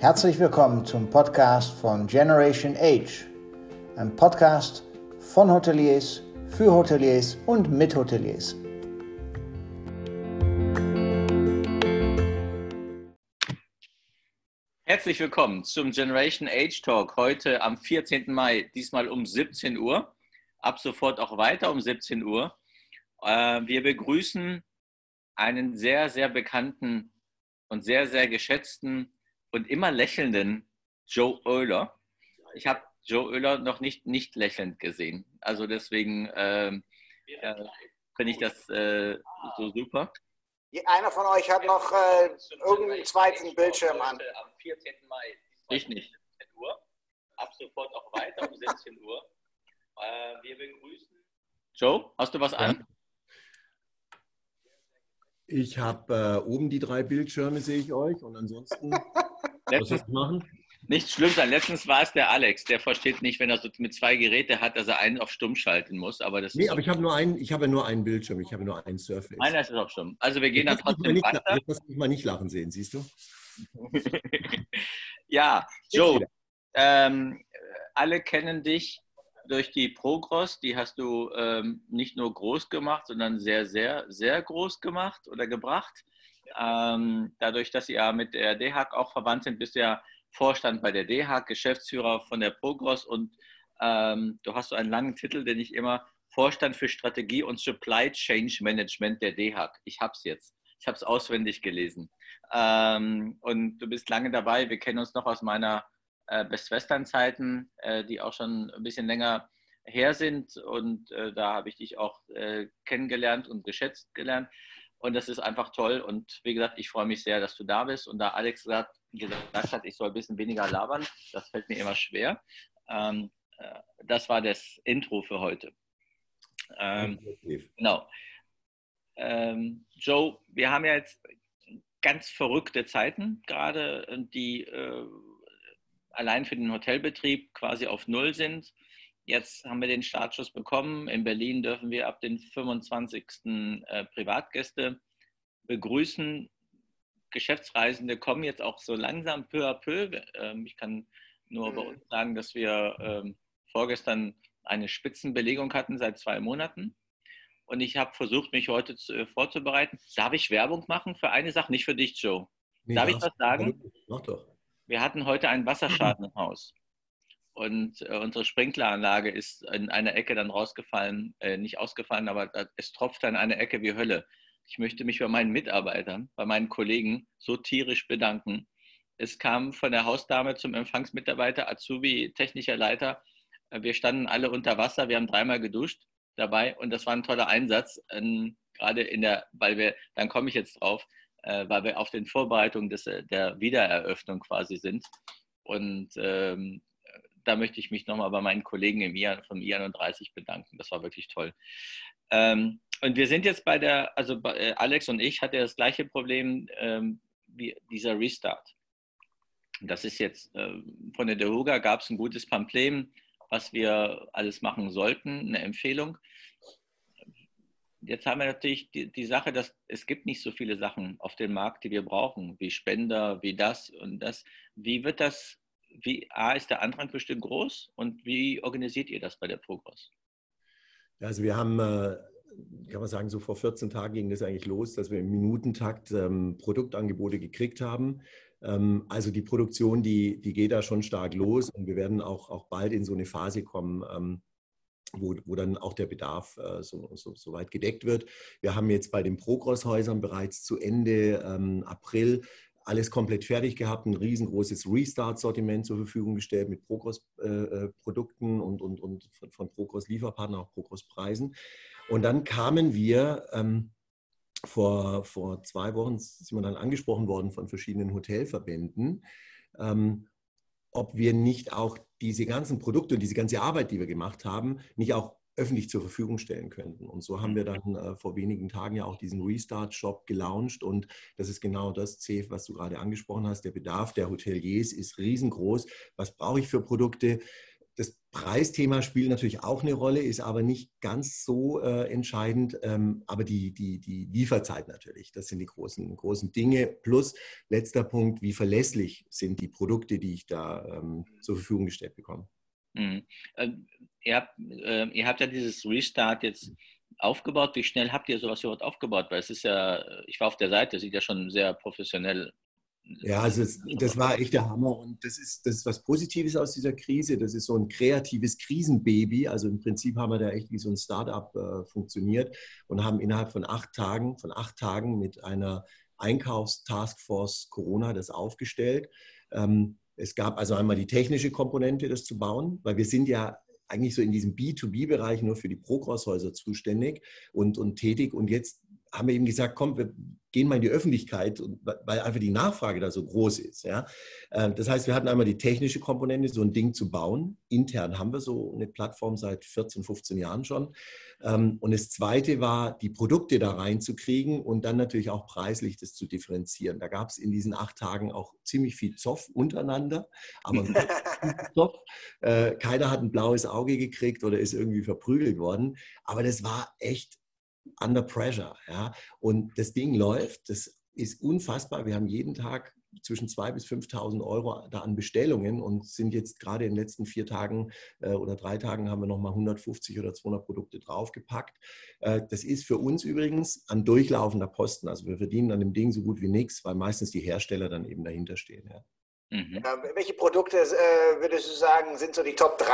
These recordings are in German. Herzlich willkommen zum Podcast von Generation H, ein Podcast von Hoteliers, für Hoteliers und mit Hoteliers. Herzlich willkommen zum Generation H Talk heute am 14. Mai, diesmal um 17 Uhr, ab sofort auch weiter um 17 Uhr. Wir begrüßen einen sehr, sehr bekannten und sehr, sehr geschätzten und immer lächelnden Jochen Oehler. Ich habe Jochen Oehler noch nicht lächelnd gesehen. Also deswegen finde ich das so super. Einer von euch hat noch irgendeinen zweiten Bildschirm an. Am 14. Mai. Ich nicht. Ab sofort auch weiter um 17 Uhr. Wir begrüßen. Joe, hast du was an? Ich habe oben die drei Bildschirme, sehe ich euch. Und ansonsten... Letztens, nichts schlimm sein. Letztens war es der Alex, der versteht nicht, wenn er so mit zwei Geräte hat, dass er einen auf stumm schalten muss. Aber das aber ich habe nur einen Bildschirm, ich habe nur einen Surface. Meiner ist auf stumm. Also wir gehen da trotzdem weiter. Ich muss mich mal nicht lachen sehen, siehst du? Ja, Joe, alle kennen dich durch die Progros. Die hast du nicht nur groß gemacht, sondern sehr, sehr, sehr groß gemacht oder gebracht. Dadurch, dass ihr ja mit der DHG auch verwandt sind, bist du ja Vorstand bei der DHG, Geschäftsführer von der Progros und du hast so einen langen Titel, den ich immer Vorstand für Strategie und Supply Chain Management der DHG. Ich hab's jetzt. Ich habe es auswendig gelesen. Und du bist lange dabei. Wir kennen uns noch aus meiner Best-Western-Zeiten, die auch schon ein bisschen länger her sind und da habe ich dich auch kennengelernt und geschätzt gelernt. Und das ist einfach toll. Und wie gesagt, ich freue mich sehr, dass du da bist. Und da Alex gesagt hat, ich soll ein bisschen weniger labern, das fällt mir immer schwer. Das war das Intro für heute. Genau. Joe, wir haben ja jetzt ganz verrückte Zeiten gerade, die allein für den Hotelbetrieb quasi auf Null sind. Jetzt haben wir den Startschuss bekommen. In Berlin dürfen wir ab den 25. Privatgäste begrüßen. Geschäftsreisende kommen jetzt auch so langsam peu à peu. Ich kann nur bei uns sagen, dass wir vorgestern eine Spitzenbelegung hatten seit 2 Monaten. Und ich habe versucht, mich heute vorzubereiten. Darf ich Werbung machen für eine Sache? Nicht für dich, Joe. Nee, darf ich was sagen? Mach doch. Wir hatten heute einen Wasserschaden im Haus. Und unsere Sprinkleranlage ist in einer Ecke dann rausgefallen, nicht ausgefallen, aber es tropft an einer Ecke wie Hölle. Ich möchte mich bei meinen Mitarbeitern, bei meinen Kollegen so tierisch bedanken. Es kam von der Hausdame zum Empfangsmitarbeiter, Azubi, technischer Leiter. Wir standen alle unter Wasser, wir haben 3-mal geduscht dabei und das war ein toller Einsatz. Gerade in der, weil wir, dann komme ich jetzt drauf, weil wir auf den Vorbereitungen der Wiedereröffnung quasi sind. Und da möchte ich mich nochmal bei meinen Kollegen vom I31 bedanken. Das war wirklich toll. Und wir sind jetzt bei der, also Alex und ich hatten das gleiche Problem wie dieser Restart. Das ist jetzt, von der Dehoga gab es ein gutes Pamphlet, was wir alles machen sollten, eine Empfehlung. Jetzt haben wir natürlich die Sache, dass es gibt nicht so viele Sachen auf dem Markt, die wir brauchen, wie Spender, wie das und das. Wie wird das? Ist der Andrang bestimmt groß und wie organisiert ihr das bei der Progros? Also wir haben, kann man sagen, so vor 14 Tagen ging das eigentlich los, dass wir im Minutentakt Produktangebote gekriegt haben. Also die Produktion, die geht da schon stark los und wir werden auch bald in so eine Phase kommen, wo dann auch der Bedarf so weit gedeckt wird. Wir haben jetzt bei den Progros-Häusern bereits zu Ende April alles komplett fertig gehabt, ein riesengroßes Restart-Sortiment zur Verfügung gestellt mit Progros-Produkten und von Progros-Lieferpartnern, auch Progros-Preisen. Und dann kamen wir, vor 2 Wochen sind wir dann angesprochen worden von verschiedenen Hotelverbänden, ob wir nicht auch diese ganzen Produkte und diese ganze Arbeit, die wir gemacht haben, nicht auch öffentlich zur Verfügung stellen könnten. Und so haben wir dann vor wenigen Tagen ja auch diesen Restart-Shop gelauncht und das ist genau das, Zeev, was du gerade angesprochen hast. Der Bedarf der Hoteliers ist riesengroß. Was brauche ich für Produkte? Das Preisthema spielt natürlich auch eine Rolle, ist aber nicht ganz so entscheidend. Aber die Lieferzeit natürlich, das sind die großen Dinge. Plus, letzter Punkt, wie verlässlich sind die Produkte, die ich da zur Verfügung gestellt bekomme. Mhm. Ihr habt ja dieses Restart jetzt aufgebaut. Wie schnell habt ihr sowas überhaupt aufgebaut? Weil es ist ja, ich war auf der Seite, sieht ja schon sehr professionell aus. Ja, also das war echt der Hammer und das ist was Positives aus dieser Krise. Das ist so ein kreatives Krisenbaby. Also im Prinzip haben wir da echt wie so ein Start-up funktioniert und haben innerhalb von 8 Tagen, mit einer Einkaufstaskforce Corona das aufgestellt. Es gab also einmal die technische Komponente, das zu bauen, weil wir sind ja eigentlich so in diesem B2B-Bereich nur für die Progros-Häuser zuständig und tätig, und jetzt haben wir eben gesagt, komm, wir gehen mal in die Öffentlichkeit, weil einfach die Nachfrage da so groß ist. Ja? Das heißt, wir hatten einmal die technische Komponente, so ein Ding zu bauen. Intern haben wir so eine Plattform seit 14, 15 Jahren schon. Und das Zweite war, die Produkte da reinzukriegen und dann natürlich auch preislich das zu differenzieren. Da gab es in diesen 8 Tagen auch ziemlich viel Zoff untereinander, aber Zoff. Keiner hat ein blaues Auge gekriegt oder ist irgendwie verprügelt worden. Aber das war echt under pressure, ja. Und das Ding läuft, das ist unfassbar. Wir haben jeden Tag zwischen 2.000 bis 5.000 Euro da an Bestellungen und sind jetzt gerade in den letzten 4 Tagen oder 3 Tagen haben wir nochmal 150 oder 200 Produkte draufgepackt. Das ist für uns übrigens an durchlaufender Posten. Also wir verdienen an dem Ding so gut wie nichts, weil meistens die Hersteller dann eben dahinter stehen, ja. Mhm. Welche Produkte, würdest du sagen, sind so die Top 3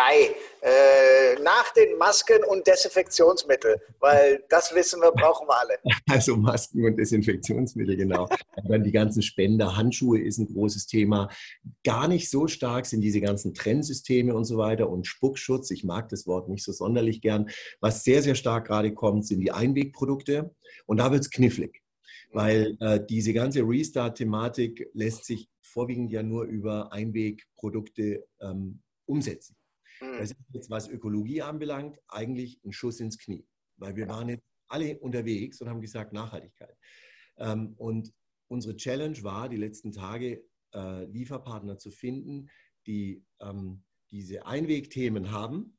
nach den Masken und Desinfektionsmittel? Weil das wissen wir, brauchen wir alle. Also Masken und Desinfektionsmittel, genau. Dann die ganzen Spender, Handschuhe ist ein großes Thema. Gar nicht so stark sind diese ganzen Trennsysteme und so weiter und Spuckschutz. Ich mag das Wort nicht so sonderlich gern. Was sehr, sehr stark gerade kommt, sind die Einwegprodukte. Und da wird es knifflig, weil diese ganze Restart-Thematik lässt sich vorwiegend ja nur über Einwegprodukte umsetzen. Das ist jetzt, was Ökologie anbelangt, eigentlich ein Schuss ins Knie, weil wir waren jetzt alle unterwegs und haben gesagt, Nachhaltigkeit. Und unsere Challenge war, die letzten Tage Lieferpartner zu finden, die diese Einwegthemen haben,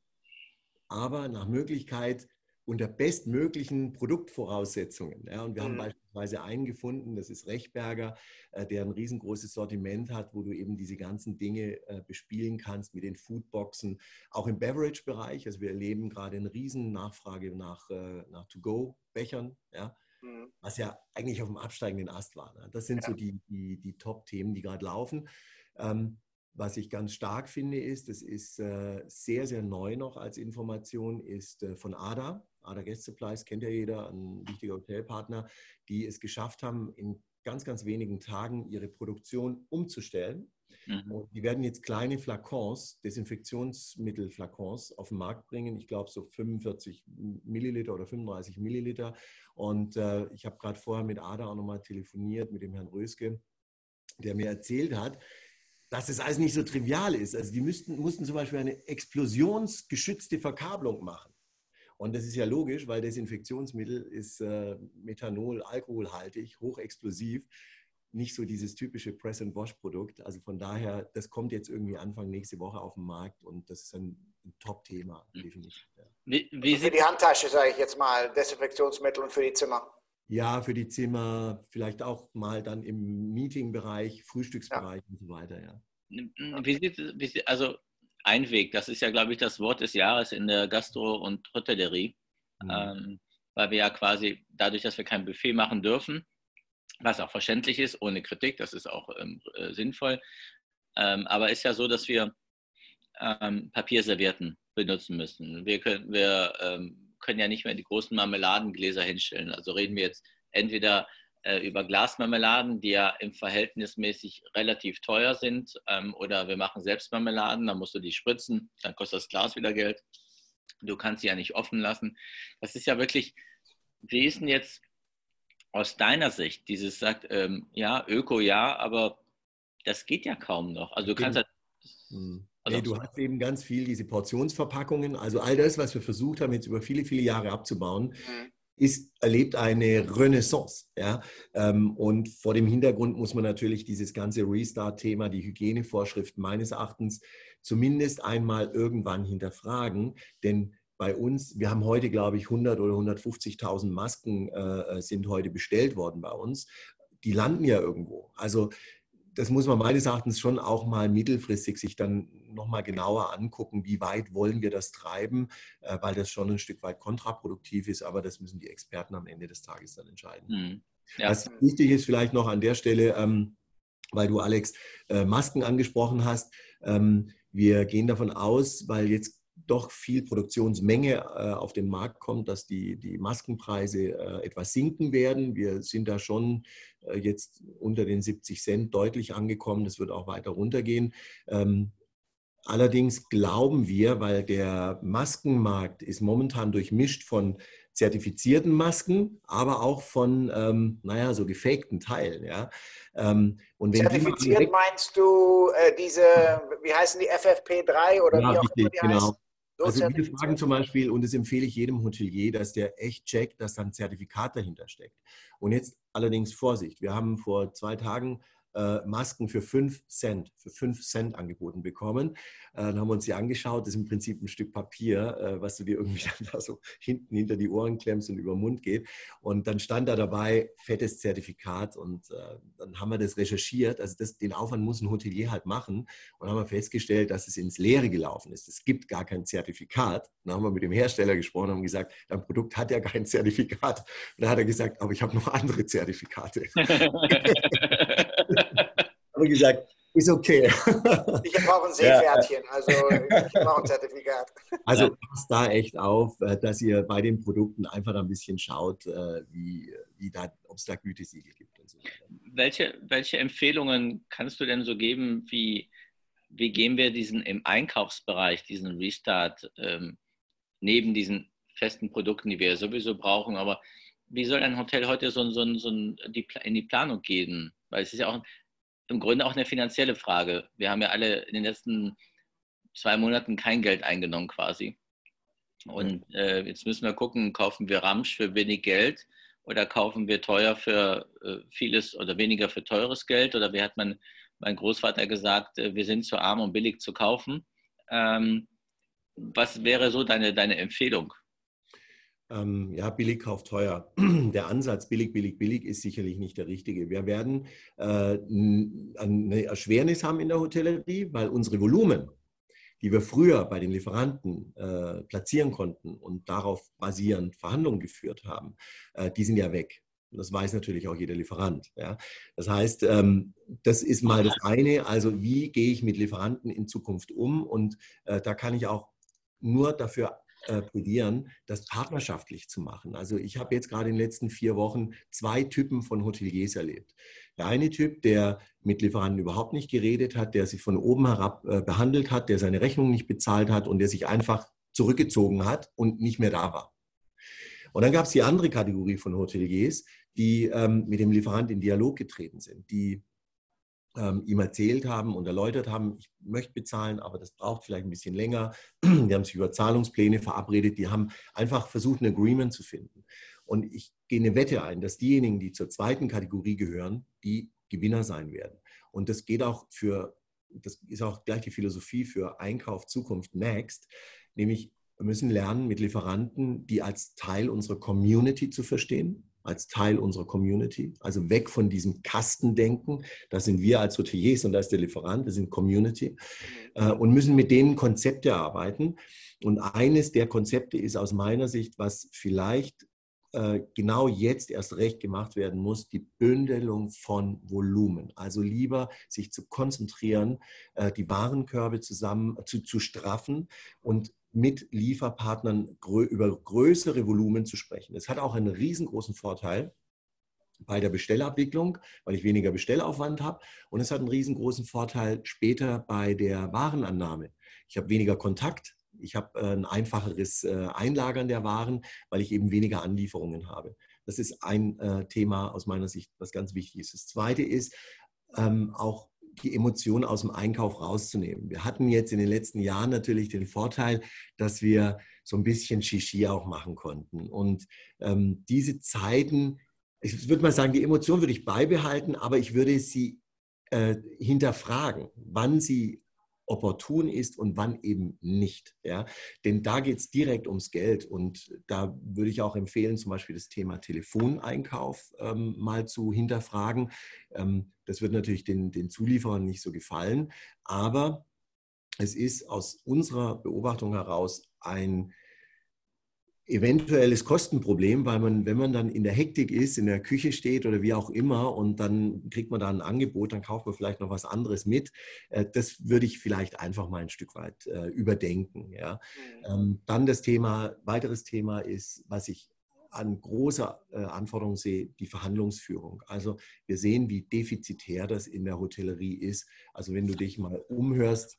aber nach Möglichkeit unter bestmöglichen Produktvoraussetzungen. Ja, und wir haben beispielsweise einen gefunden, das ist Rechberger, der ein riesengroßes Sortiment hat, wo du eben diese ganzen Dinge bespielen kannst mit den Foodboxen, auch im Beverage-Bereich. Also wir erleben gerade eine riesen Nachfrage nach To-Go-Bechern, ja, was ja eigentlich auf dem absteigenden Ast war. Ne? Das sind so die Top-Themen, die gerade laufen. Was ich ganz stark finde ist, das ist sehr, sehr neu noch als Information, ist von ADA. ADA Guest Supplies kennt ja jeder, ein wichtiger Hotelpartner, die es geschafft haben, in ganz, ganz wenigen Tagen ihre Produktion umzustellen. Und die werden jetzt kleine Flakons, Desinfektionsmittelflakons auf den Markt bringen. Ich glaube so 45 Milliliter oder 35 Milliliter. Und ich habe gerade vorher mit ADA auch nochmal telefoniert, mit dem Herrn Röske, der mir erzählt hat, dass das alles nicht so trivial ist. Also die mussten zum Beispiel eine explosionsgeschützte Verkabelung machen. Und das ist ja logisch, weil Desinfektionsmittel ist Methanol, alkoholhaltig, hochexplosiv, nicht so dieses typische Press-and-Wash-Produkt. Also von daher, das kommt jetzt irgendwie Anfang nächste Woche auf den Markt und das ist ein Top-Thema, definitiv. Ja. Also für die Handtasche, sage ich jetzt mal, Desinfektionsmittel und für die Zimmer. Ja, für die Zimmer, vielleicht auch mal dann im Meetingbereich, Frühstücksbereich und so weiter, ja. Also Einweg, das ist ja, glaube ich, das Wort des Jahres in der Gastro- und Hotellerie, weil wir ja quasi dadurch, dass wir kein Buffet machen dürfen, was auch verständlich ist, ohne Kritik, das ist auch sinnvoll, aber ist ja so, dass wir Papierservietten benutzen müssen. Wir können ja nicht mehr die großen Marmeladengläser hinstellen. Also reden wir jetzt entweder über Glasmarmeladen, die ja im verhältnismäßig relativ teuer sind, oder wir machen selbst Marmeladen, dann musst du die spritzen, dann kostet das Glas wieder Geld. Du kannst sie ja nicht offen lassen. Das ist ja wirklich, wie ist denn jetzt aus deiner Sicht dieses, sagt, ja, Öko, ja, aber das geht ja kaum noch. Also du kannst halt... Nee, du hast eben ganz viel diese Portionsverpackungen, also all das, was wir versucht haben, jetzt über viele, viele Jahre abzubauen, erlebt eine Renaissance. Ja? Und vor dem Hintergrund muss man natürlich dieses ganze Restart-Thema, die Hygienevorschriften meines Erachtens zumindest einmal irgendwann hinterfragen, denn bei uns, wir haben heute, glaube ich, 100 oder 150.000 Masken sind heute bestellt worden bei uns. Die landen ja irgendwo. Also das muss man meines Erachtens schon auch mal mittelfristig sich dann nochmal genauer angucken, wie weit wollen wir das treiben, weil das schon ein Stück weit kontraproduktiv ist, aber das müssen die Experten am Ende des Tages dann entscheiden. Mhm. Ja. Was wichtig ist vielleicht noch an der Stelle, weil du, Alex, Masken angesprochen hast, wir gehen davon aus, weil jetzt doch viel Produktionsmenge auf den Markt kommt, dass die Maskenpreise etwas sinken werden. Wir sind da schon jetzt unter den 70 Cent deutlich angekommen. Das wird auch weiter runtergehen. Allerdings glauben wir, weil der Maskenmarkt ist momentan durchmischt von zertifizierten Masken, aber auch von, so gefakten Teilen. Ja? Und wenn zertifiziert meinst du diese, wie heißen die, FFP3 oder ja, wie auch immer die genau heißen? Also wir fragen zum Beispiel, und das empfehle ich jedem Hotelier, dass der echt checkt, dass da ein Zertifikat dahinter steckt. Und jetzt allerdings Vorsicht, wir haben vor 2 Tagen Masken für 5 Cent angeboten bekommen. Dann haben wir uns die angeschaut, das ist im Prinzip ein Stück Papier, was du dir irgendwie dann da so hinten hinter die Ohren klemmst und über den Mund geht. Und dann stand da dabei, fettes Zertifikat, und dann haben wir das recherchiert. Also den Aufwand muss ein Hotelier halt machen, und haben wir festgestellt, dass es ins Leere gelaufen ist. Es gibt gar kein Zertifikat. Dann haben wir mit dem Hersteller gesprochen und haben gesagt, dein Produkt hat ja kein Zertifikat. Und da hat er gesagt, aber ich habe noch andere Zertifikate. Habe gesagt, ist okay. Ich brauche ein Seepferdchen, also ich brauche ein Zertifikat. Also passt da echt auf, dass ihr bei den Produkten einfach ein bisschen schaut, ob es da Gütesiegel gibt. Und so. Welche Empfehlungen kannst du denn so geben, wie gehen wir im Einkaufsbereich, diesen Restart, neben diesen festen Produkten, die wir sowieso brauchen, aber wie soll ein Hotel heute in die Planung gehen? Weil es ist ja auch im Grunde auch eine finanzielle Frage. Wir haben ja alle in den letzten 2 Monaten kein Geld eingenommen quasi. Und jetzt müssen wir gucken, kaufen wir Ramsch für wenig Geld oder kaufen wir teuer für vieles oder weniger für teures Geld? Oder wie hat mein Großvater gesagt, wir sind zu arm, um billig zu kaufen. Was wäre so deine Empfehlung? Billig kauft teuer. Der Ansatz billig, billig, billig ist sicherlich nicht der richtige. Wir werden eine Erschwernis haben in der Hotellerie, weil unsere Volumen, die wir früher bei den Lieferanten platzieren konnten und darauf basierend Verhandlungen geführt haben, die sind ja weg. Das weiß natürlich auch jeder Lieferant. Ja? Das heißt, das ist mal das eine. Also wie gehe ich mit Lieferanten in Zukunft um? Und da kann ich auch nur dafür plädieren, das partnerschaftlich zu machen. Also ich habe jetzt gerade in den letzten 4 Wochen 2 Typen von Hoteliers erlebt. Der eine Typ, der mit Lieferanten überhaupt nicht geredet hat, der sich von oben herab behandelt hat, der seine Rechnung nicht bezahlt hat und der sich einfach zurückgezogen hat und nicht mehr da war. Und dann gab es die andere Kategorie von Hoteliers, die mit dem Lieferant in Dialog getreten sind, die ihm erzählt haben und erläutert haben, ich möchte bezahlen, aber das braucht vielleicht ein bisschen länger. Die haben sich über Zahlungspläne verabredet, die haben einfach versucht, ein Agreement zu finden. Und ich gehe eine Wette ein, dass diejenigen, die zur zweiten Kategorie gehören, die Gewinner sein werden. Und das geht auch das ist auch gleich die Philosophie für Einkauf, Zukunft, Next, nämlich wir müssen lernen, mit Lieferanten, die als Teil unserer Community zu verstehen, also weg von diesem Kastendenken, das sind wir als Hoteliers und da ist der Lieferant, das sind Community, und müssen mit denen Konzepte arbeiten. Und eines der Konzepte ist aus meiner Sicht, was vielleicht genau jetzt erst recht gemacht werden muss, die Bündelung von Volumen. Also lieber sich zu konzentrieren, die Warenkörbe zusammen zu straffen und mit Lieferpartnern über größere Volumen zu sprechen. Das hat auch einen riesengroßen Vorteil bei der Bestellabwicklung, weil ich weniger Bestellaufwand habe. Und es hat einen riesengroßen Vorteil später bei der Warenannahme. Ich habe weniger Kontakt, ich habe ein einfacheres Einlagern der Waren, weil ich eben weniger Anlieferungen habe. Das ist ein Thema aus meiner Sicht, was ganz wichtig ist. Das Zweite ist auch die Emotionen aus dem Einkauf rauszunehmen. Wir hatten jetzt in den letzten Jahren natürlich den Vorteil, dass wir so ein bisschen Shishi auch machen konnten. Und diese Zeiten, ich würde mal sagen, die Emotion würde ich beibehalten, aber ich würde sie hinterfragen, wann sie opportun ist und wann eben nicht. Ja? Denn da geht es direkt ums Geld und da würde ich auch empfehlen, zum Beispiel das Thema Telefoneinkauf mal zu hinterfragen. Das wird natürlich den Zulieferern nicht so gefallen, aber es ist aus unserer Beobachtung heraus ein eventuelles Kostenproblem, weil man, wenn man dann in der Hektik ist, in der Küche steht oder wie auch immer und dann kriegt man da ein Angebot, dann kauft man vielleicht noch was anderes mit. Das würde ich vielleicht einfach mal ein Stück weit überdenken. Ja. Dann das Thema, weiteres Thema ist, was ich an großer Anforderung sehe, die Verhandlungsführung. Also wir sehen, wie defizitär das in der Hotellerie ist. Also wenn du dich mal umhörst,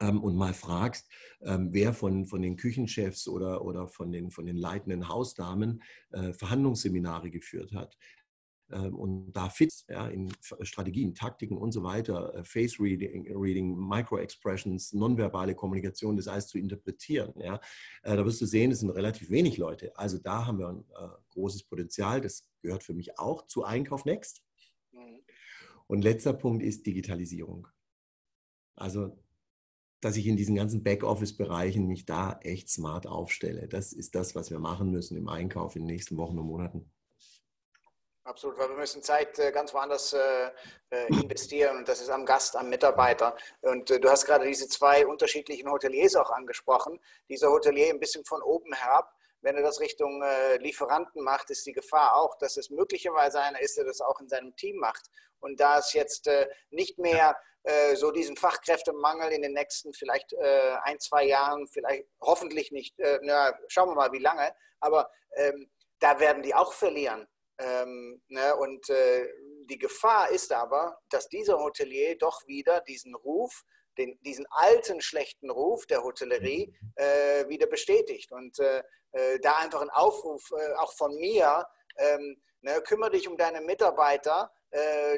und mal fragst, wer von den Küchenchefs oder von den leitenden Hausdamen Verhandlungsseminare geführt hat. Und da fit ja, in Strategien, Taktiken und so weiter, Face-Reading, Micro-Expressions, nonverbale Kommunikation, das alles zu interpretieren. Ja. Da wirst du sehen, es sind relativ wenig Leute. Also da haben wir ein großes Potenzial. Das gehört für mich auch zu Einkauf Next. Und letzter Punkt ist Digitalisierung. Also dass ich in diesen ganzen Backoffice-Bereichen mich da echt smart aufstelle. Das ist das, was wir machen müssen im Einkauf in den nächsten Wochen und Monaten. Absolut, weil wir müssen Zeit ganz woanders investieren und das ist am Gast, am Mitarbeiter. Und du hast gerade diese zwei unterschiedlichen Hoteliers auch angesprochen. Dieser Hotelier ein bisschen von oben herab, wenn er das Richtung Lieferanten macht, ist die Gefahr auch, dass es möglicherweise einer ist, der das auch in seinem Team macht. Und da es jetzt nicht mehr so diesen Fachkräftemangel in den nächsten vielleicht 1-2 Jahren, vielleicht hoffentlich nicht, schauen wir mal wie lange, aber da werden die auch verlieren. Und die Gefahr ist aber, dass dieser Hotelier doch wieder diesen Ruf, diesen alten schlechten Ruf der Hotellerie wieder bestätigt. Und da einfach ein Aufruf auch von mir, kümmere dich um deine Mitarbeiter,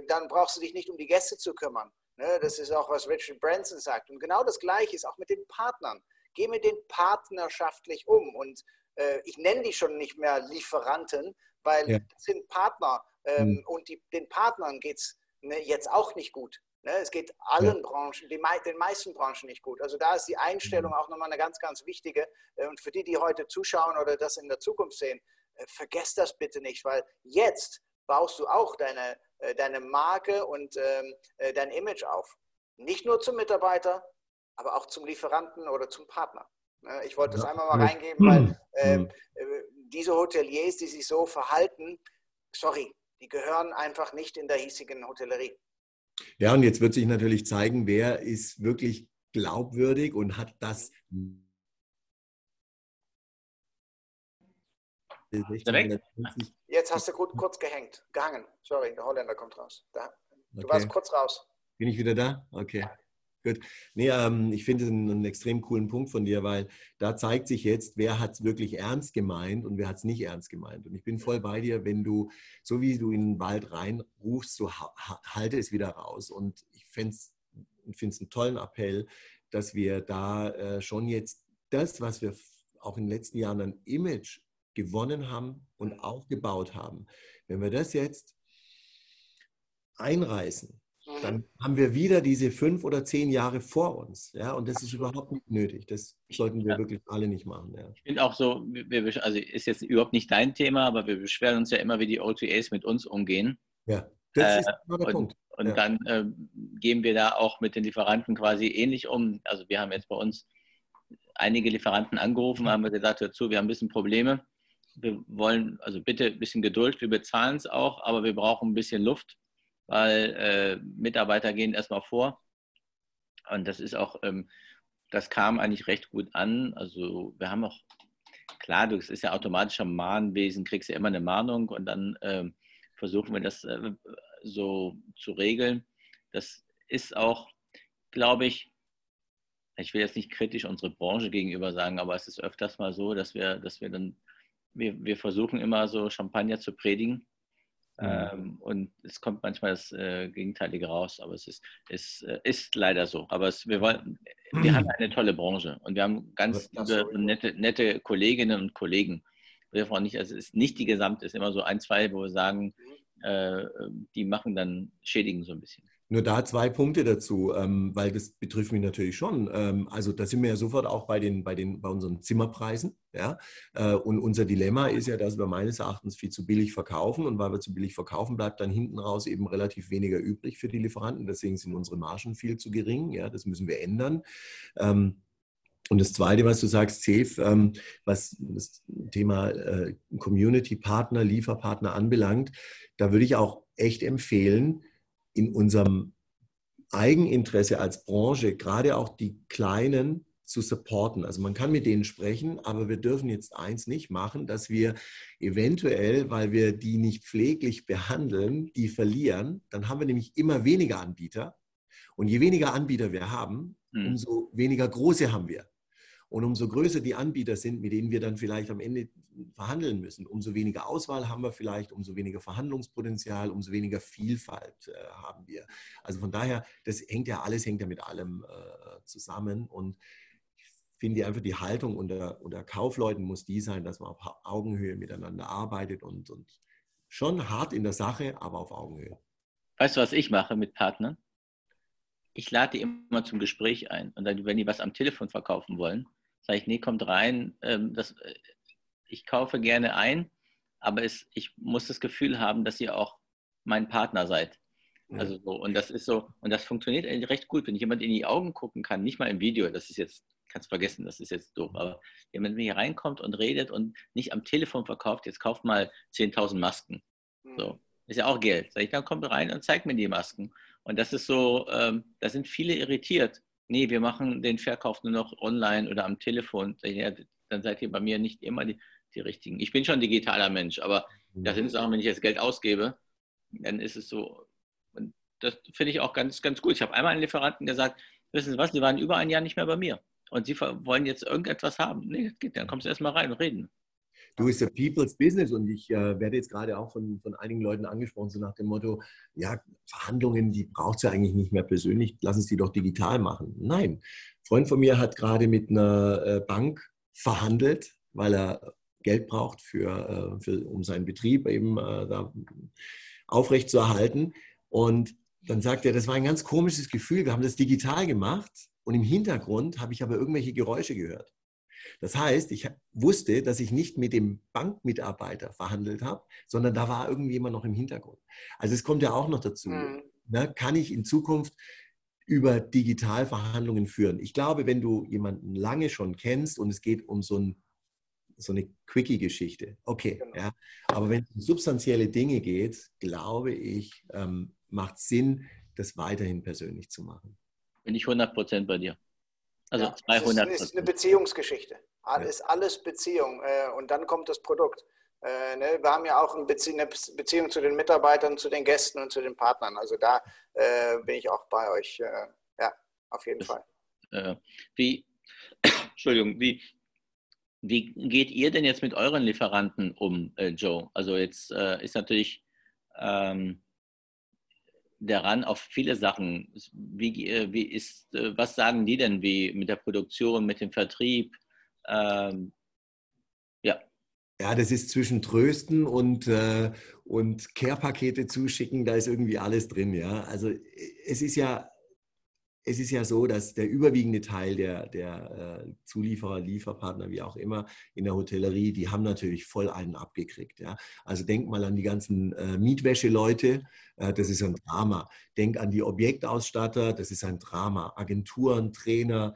dann brauchst du dich nicht um die Gäste zu kümmern. Das ist auch, was Richard Branson sagt. Und genau das Gleiche ist auch mit den Partnern. Geh mit den partnerschaftlich um. Und ich nenne die schon nicht mehr Lieferanten, weil das sind Partner. Und den Partnern geht es jetzt auch nicht gut. Es geht allen Branchen, den meisten Branchen nicht gut. Also da ist die Einstellung auch nochmal eine ganz, ganz wichtige. Und für die, die heute zuschauen oder das in der Zukunft sehen, vergesst das bitte nicht, weil jetzt baust du auch deine Marke und dein Image auf. Nicht nur zum Mitarbeiter, aber auch zum Lieferanten oder zum Partner. Ich wollte das einmal mal reingeben, weil diese Hoteliers, die sich so verhalten, sorry, die gehören einfach nicht in der hiesigen Hotellerie. Ja, und jetzt wird sich natürlich zeigen, wer ist wirklich glaubwürdig und hat das... Jetzt hast du kurz gehangen. Sorry, der Holländer kommt raus. Da. Du warst kurz raus. Bin ich wieder da? Okay, gut. Nee, ich finde es einen extrem coolen Punkt von dir, weil da zeigt sich jetzt, wer hat es wirklich ernst gemeint und wer hat es nicht ernst gemeint. Und ich bin voll bei dir, wenn du, so wie du in den Wald reinrufst, so halte es wieder raus. Und ich finde es einen tollen Appell, dass wir da schon jetzt das, was wir auch in den letzten Jahren an Image gewonnen haben und aufgebaut haben. Wenn wir das jetzt einreißen, dann haben wir wieder diese 5 oder 10 Jahre vor uns. Ja? Und das ist überhaupt nicht nötig. Das sollten wir wirklich alle nicht machen. Ja. Ich finde auch so, also ist jetzt überhaupt nicht dein Thema, aber wir beschweren uns ja immer, wie die OTAs mit uns umgehen. Ja, das ist immer der Punkt. Und dann gehen wir da auch mit den Lieferanten quasi ähnlich um. Also wir haben jetzt bei uns einige Lieferanten angerufen, haben gesagt, hör zu, wir haben ein bisschen Probleme. Wir wollen, also bitte ein bisschen Geduld, wir bezahlen es auch, aber wir brauchen ein bisschen Luft, weil Mitarbeiter gehen erstmal vor. Und das ist auch, das kam eigentlich recht gut an. Also wir haben auch, klar, das ist ja automatischer Mahnwesen, kriegst ja immer eine Mahnung und dann versuchen wir das so zu regeln. Das ist auch, glaube ich will jetzt nicht kritisch unsere Branche gegenüber sagen, aber es ist öfters mal so, dass wir dann, wir versuchen immer so Champagner zu predigen Und es kommt manchmal das Gegenteilige raus, aber es ist leider so. Aber wir haben eine tolle Branche und wir haben ganz liebe und nette Kolleginnen und Kollegen. Also es ist nicht die Gesamte, es ist immer so ein, zwei, wo wir sagen, die machen dann, schädigen so ein bisschen. Nur da zwei Punkte dazu, weil das betrifft mich natürlich schon. Also da sind wir ja sofort auch bei unseren Zimmerpreisen. Ja? Und unser Dilemma ist ja, dass wir meines Erachtens viel zu billig verkaufen. Und weil wir zu billig verkaufen, bleibt dann hinten raus eben relativ weniger übrig für die Lieferanten. Deswegen sind unsere Margen viel zu gering. Ja? Das müssen wir ändern. Und das Zweite, was du sagst, Zeev, was das Thema Community-Partner, Lieferpartner anbelangt, da würde ich auch echt empfehlen, in unserem Eigeninteresse als Branche gerade auch die Kleinen zu supporten. Also man kann mit denen sprechen, aber wir dürfen jetzt eins nicht machen, dass wir eventuell, weil wir die nicht pfleglich behandeln, die verlieren. Dann haben wir nämlich immer weniger Anbieter. Und je weniger Anbieter wir haben, umso weniger große haben wir. Und umso größer die Anbieter sind, mit denen wir dann vielleicht am Ende verhandeln müssen, umso weniger Auswahl haben wir vielleicht, umso weniger Verhandlungspotenzial, umso weniger Vielfalt haben wir. Also von daher, alles hängt ja mit allem zusammen. Und ich finde einfach, die Haltung unter Kaufleuten muss die sein, dass man auf Augenhöhe miteinander arbeitet und schon hart in der Sache, aber auf Augenhöhe. Weißt du, was ich mache mit Partnern? Ich lade die immer zum Gespräch ein. Und dann, wenn die was am Telefon verkaufen wollen, sage ich, nee, kommt rein. Ich kaufe gerne ein, aber ich muss das Gefühl haben, dass ihr auch mein Partner seid. Also so. Und das ist so. Und das funktioniert eigentlich recht gut, wenn ich jemand in die Augen gucken kann, nicht mal im Video. Das ist jetzt, kannst vergessen, das ist jetzt doof. Aber jemand, der hier reinkommt und redet und nicht am Telefon verkauft, jetzt kauft mal 10.000 Masken. So. Ist ja auch Geld. Sag ich, dann kommt rein und zeigt mir die Masken. Und das ist so, da sind viele irritiert. Nee, wir machen den Verkauf nur noch online oder am Telefon. Ja, dann seid ihr bei mir nicht immer die Richtigen. Ich bin schon ein digitaler Mensch, aber da sind es auch, wenn ich jetzt Geld ausgebe, dann ist es so. Und das finde ich auch ganz, ganz gut. Ich habe einmal einen Lieferanten gesagt, wissen Sie was, Sie waren über ein Jahr nicht mehr bei mir. Und Sie wollen jetzt irgendetwas haben. Nee, das geht, dann kommst du erst mal rein und reden. Du, ist ja People's Business und ich werde jetzt gerade auch von einigen Leuten angesprochen, so nach dem Motto, ja, Verhandlungen, die braucht es ja eigentlich nicht mehr persönlich, lass uns die doch digital machen. Nein, ein Freund von mir hat gerade mit einer Bank verhandelt, weil er Geld braucht, um seinen Betrieb eben da aufrechtzuerhalten. Und dann sagt er, das war ein ganz komisches Gefühl, wir haben das digital gemacht und im Hintergrund habe ich aber irgendwelche Geräusche gehört. Das heißt, ich wusste, dass ich nicht mit dem Bankmitarbeiter verhandelt habe, sondern da war irgendjemand noch im Hintergrund. Also es kommt ja auch noch dazu. Ne? Kann ich in Zukunft über Digitalverhandlungen führen? Ich glaube, wenn du jemanden lange schon kennst und es geht um so eine Quickie-Geschichte, okay. Genau. Ja, aber wenn es um substanzielle Dinge geht, glaube ich, macht es Sinn, das weiterhin persönlich zu machen. Bin ich 100% bei dir. Also ja, 200%. Es ist eine Beziehungsgeschichte. Es ist alles Beziehung. Und dann kommt das Produkt. Wir haben ja auch eine Beziehung zu den Mitarbeitern, zu den Gästen und zu den Partnern. Also da bin ich auch bei euch. Ja, auf jeden Fall. Wie geht ihr denn jetzt mit euren Lieferanten um, Joe? Also jetzt ist natürlich daran auf viele Sachen. Was sagen die denn wie mit der Produktion, mit dem Vertrieb? Ja, das ist zwischen Trösten und Care-Pakete zuschicken, da ist irgendwie alles drin. Ja? Also es ist ja so, dass der überwiegende Teil der Zulieferer, Lieferpartner, wie auch immer, in der Hotellerie, die haben natürlich voll einen abgekriegt. Ja? Also denk mal an die ganzen Mietwäscheleute, das ist ein Drama. Denk an die Objektausstatter, das ist ein Drama. Agenturen, Trainer,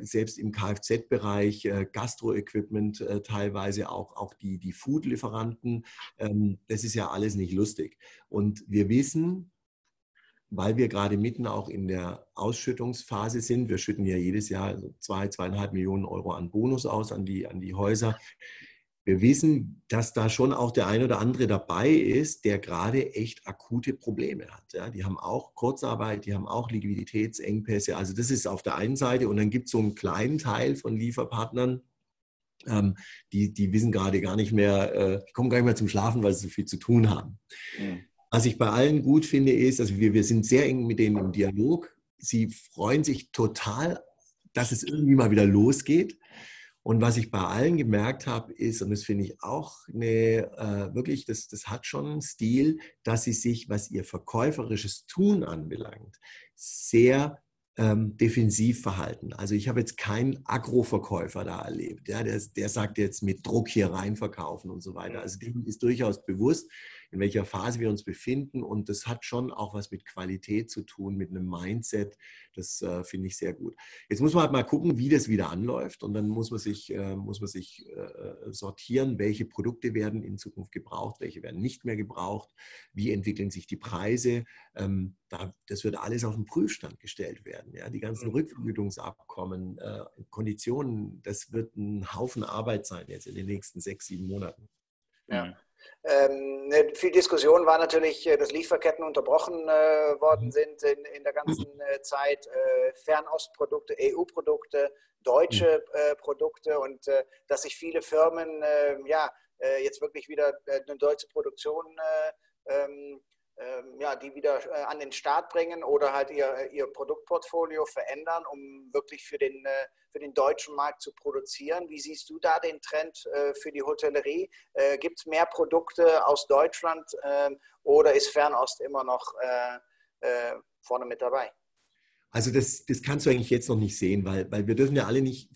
selbst im Kfz-Bereich, Gastro-Equipment teilweise, auch die Food-Lieferanten. Das ist ja alles nicht lustig. Und wir wissen, weil wir gerade mitten auch in der Ausschüttungsphase sind. Wir schütten ja jedes Jahr 2,5 Millionen Euro an Bonus aus an die Häuser. Wir wissen, dass da schon auch der ein oder andere dabei ist, der gerade echt akute Probleme hat. Ja, die haben auch Kurzarbeit, die haben auch Liquiditätsengpässe. Also das ist auf der einen Seite. Und dann gibt es so einen kleinen Teil von Lieferpartnern, Die wissen gerade gar nicht mehr, die kommen gar nicht mehr zum Schlafen, weil sie so viel zu tun haben. Mhm. Was ich bei allen gut finde, ist, also wir sind sehr eng mit denen im Dialog. Sie freuen sich total, dass es irgendwie mal wieder losgeht. Und was ich bei allen gemerkt habe, ist, und das finde ich auch wirklich, das hat schon einen Stil, dass sie sich, was ihr verkäuferisches Tun anbelangt, sehr defensiv verhalten. Also ich habe jetzt keinen Agro-Verkäufer da erlebt, ja, der sagt jetzt mit Druck hier rein verkaufen und so weiter. Also dem ist durchaus bewusst, in welcher Phase wir uns befinden, und das hat schon auch was mit Qualität zu tun, mit einem Mindset. Das finde ich sehr gut. Jetzt muss man halt mal gucken, wie das wieder anläuft, und dann muss man sich sortieren, welche Produkte werden in Zukunft gebraucht, welche werden nicht mehr gebraucht, wie entwickeln sich die Preise. Das wird alles auf den Prüfstand gestellt werden. Ja? Die ganzen Rückvergütungsabkommen, Konditionen, das wird ein Haufen Arbeit sein jetzt in den nächsten 6, 7 Monaten. Ja. Viel Diskussion war natürlich, dass Lieferketten unterbrochen worden sind in der ganzen Zeit. Fernostprodukte, EU-Produkte, deutsche Produkte, und dass sich viele Firmen jetzt wirklich wieder eine deutsche Produktion die wieder an den Start bringen oder halt ihr Produktportfolio verändern, um wirklich für den deutschen Markt zu produzieren. Wie siehst du da den Trend für die Hotellerie? Gibt es mehr Produkte aus Deutschland oder ist Fernost immer noch vorne mit dabei? Also das kannst du eigentlich jetzt noch nicht sehen, weil wir dürfen ja alle nicht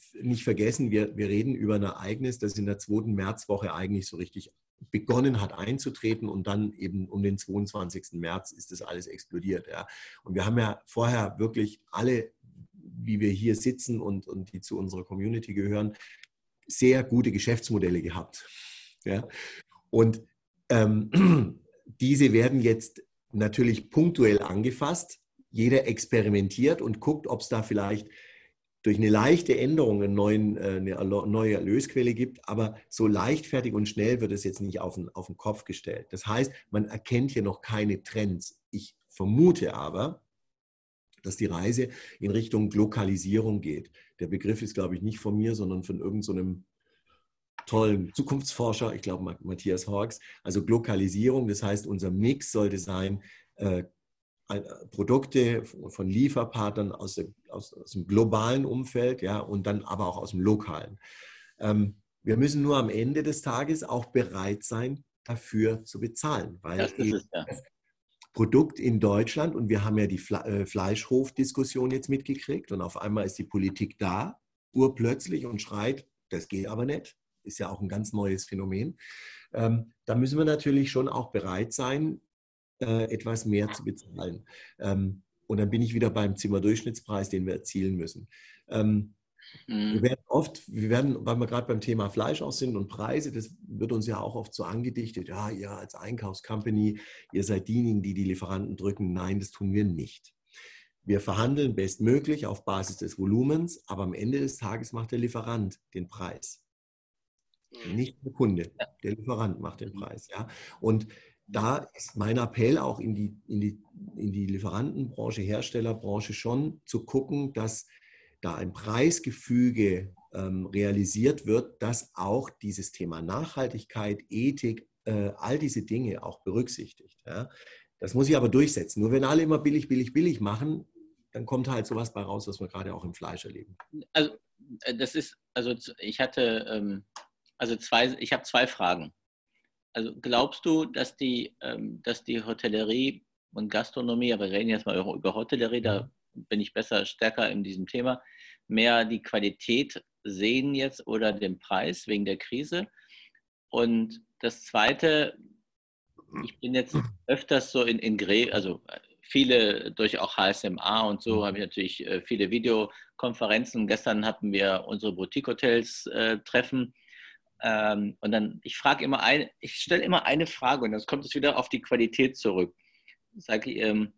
vergessen, wir reden über ein Ereignis, das in der 2. Märzwoche eigentlich so richtig begonnen hat einzutreten, und dann eben um den 22. März ist das alles explodiert. Ja. Und wir haben ja vorher wirklich alle, wie wir hier sitzen und die zu unserer Community gehören, sehr gute Geschäftsmodelle gehabt. Ja. Und diese werden jetzt natürlich punktuell angefasst. Jeder experimentiert und guckt, ob es da vielleicht durch eine leichte Änderung eine neue Erlösquelle gibt, aber so leichtfertig und schnell wird es jetzt nicht auf den Kopf gestellt. Das heißt, man erkennt hier noch keine Trends. Ich vermute aber, dass die Reise in Richtung Glokalisierung geht. Der Begriff ist, glaube ich, nicht von mir, sondern von irgendeinem tollen Zukunftsforscher, ich glaube Matthias Horx. Also Glokalisierung, das heißt, unser Mix sollte sein, Produkte von Lieferpartnern aus dem globalen Umfeld, ja, und dann aber auch aus dem lokalen. Wir müssen nur am Ende des Tages auch bereit sein, dafür zu bezahlen, weil das Produkt in Deutschland, und wir haben ja die Fleischhof-Diskussion jetzt mitgekriegt, und auf einmal ist die Politik da, urplötzlich, und schreit, das geht aber nicht. Ist ja auch ein ganz neues Phänomen. Da müssen wir natürlich schon auch bereit sein, etwas mehr zu bezahlen. Und dann bin ich wieder beim Zimmerdurchschnittspreis, den wir erzielen müssen. Weil wir gerade beim Thema Fleisch auch sind und Preise, das wird uns ja auch oft so angedichtet, ja, ihr als Einkaufscompany, ihr seid diejenigen, die Lieferanten drücken. Nein, das tun wir nicht. Wir verhandeln bestmöglich auf Basis des Volumens, aber am Ende des Tages macht der Lieferant den Preis. Nicht der Kunde, der Lieferant macht den Preis. Ja? Und da ist mein Appell auch in die Lieferantenbranche, Herstellerbranche schon, zu gucken, dass da ein Preisgefüge realisiert wird, dass auch dieses Thema Nachhaltigkeit, Ethik, all diese Dinge auch berücksichtigt. Ja? Das muss ich aber durchsetzen. Nur wenn alle immer billig, billig, billig machen, dann kommt halt sowas bei raus, was wir gerade auch im Fleisch erleben. Also ich habe 2 Fragen. Also glaubst du, dass die Hotellerie und Gastronomie, aber wir reden jetzt mal über Hotellerie, da bin ich stärker in diesem Thema, mehr die Qualität sehen jetzt oder den Preis wegen der Krise? Und das Zweite, ich bin jetzt öfters so also viele durch auch HSMA und so, habe ich natürlich viele Videokonferenzen. Gestern hatten wir unsere Boutique-Hotels Treffen. Und dann, ich stelle immer eine Frage, und dann kommt es wieder auf die Qualität zurück. Sage ich,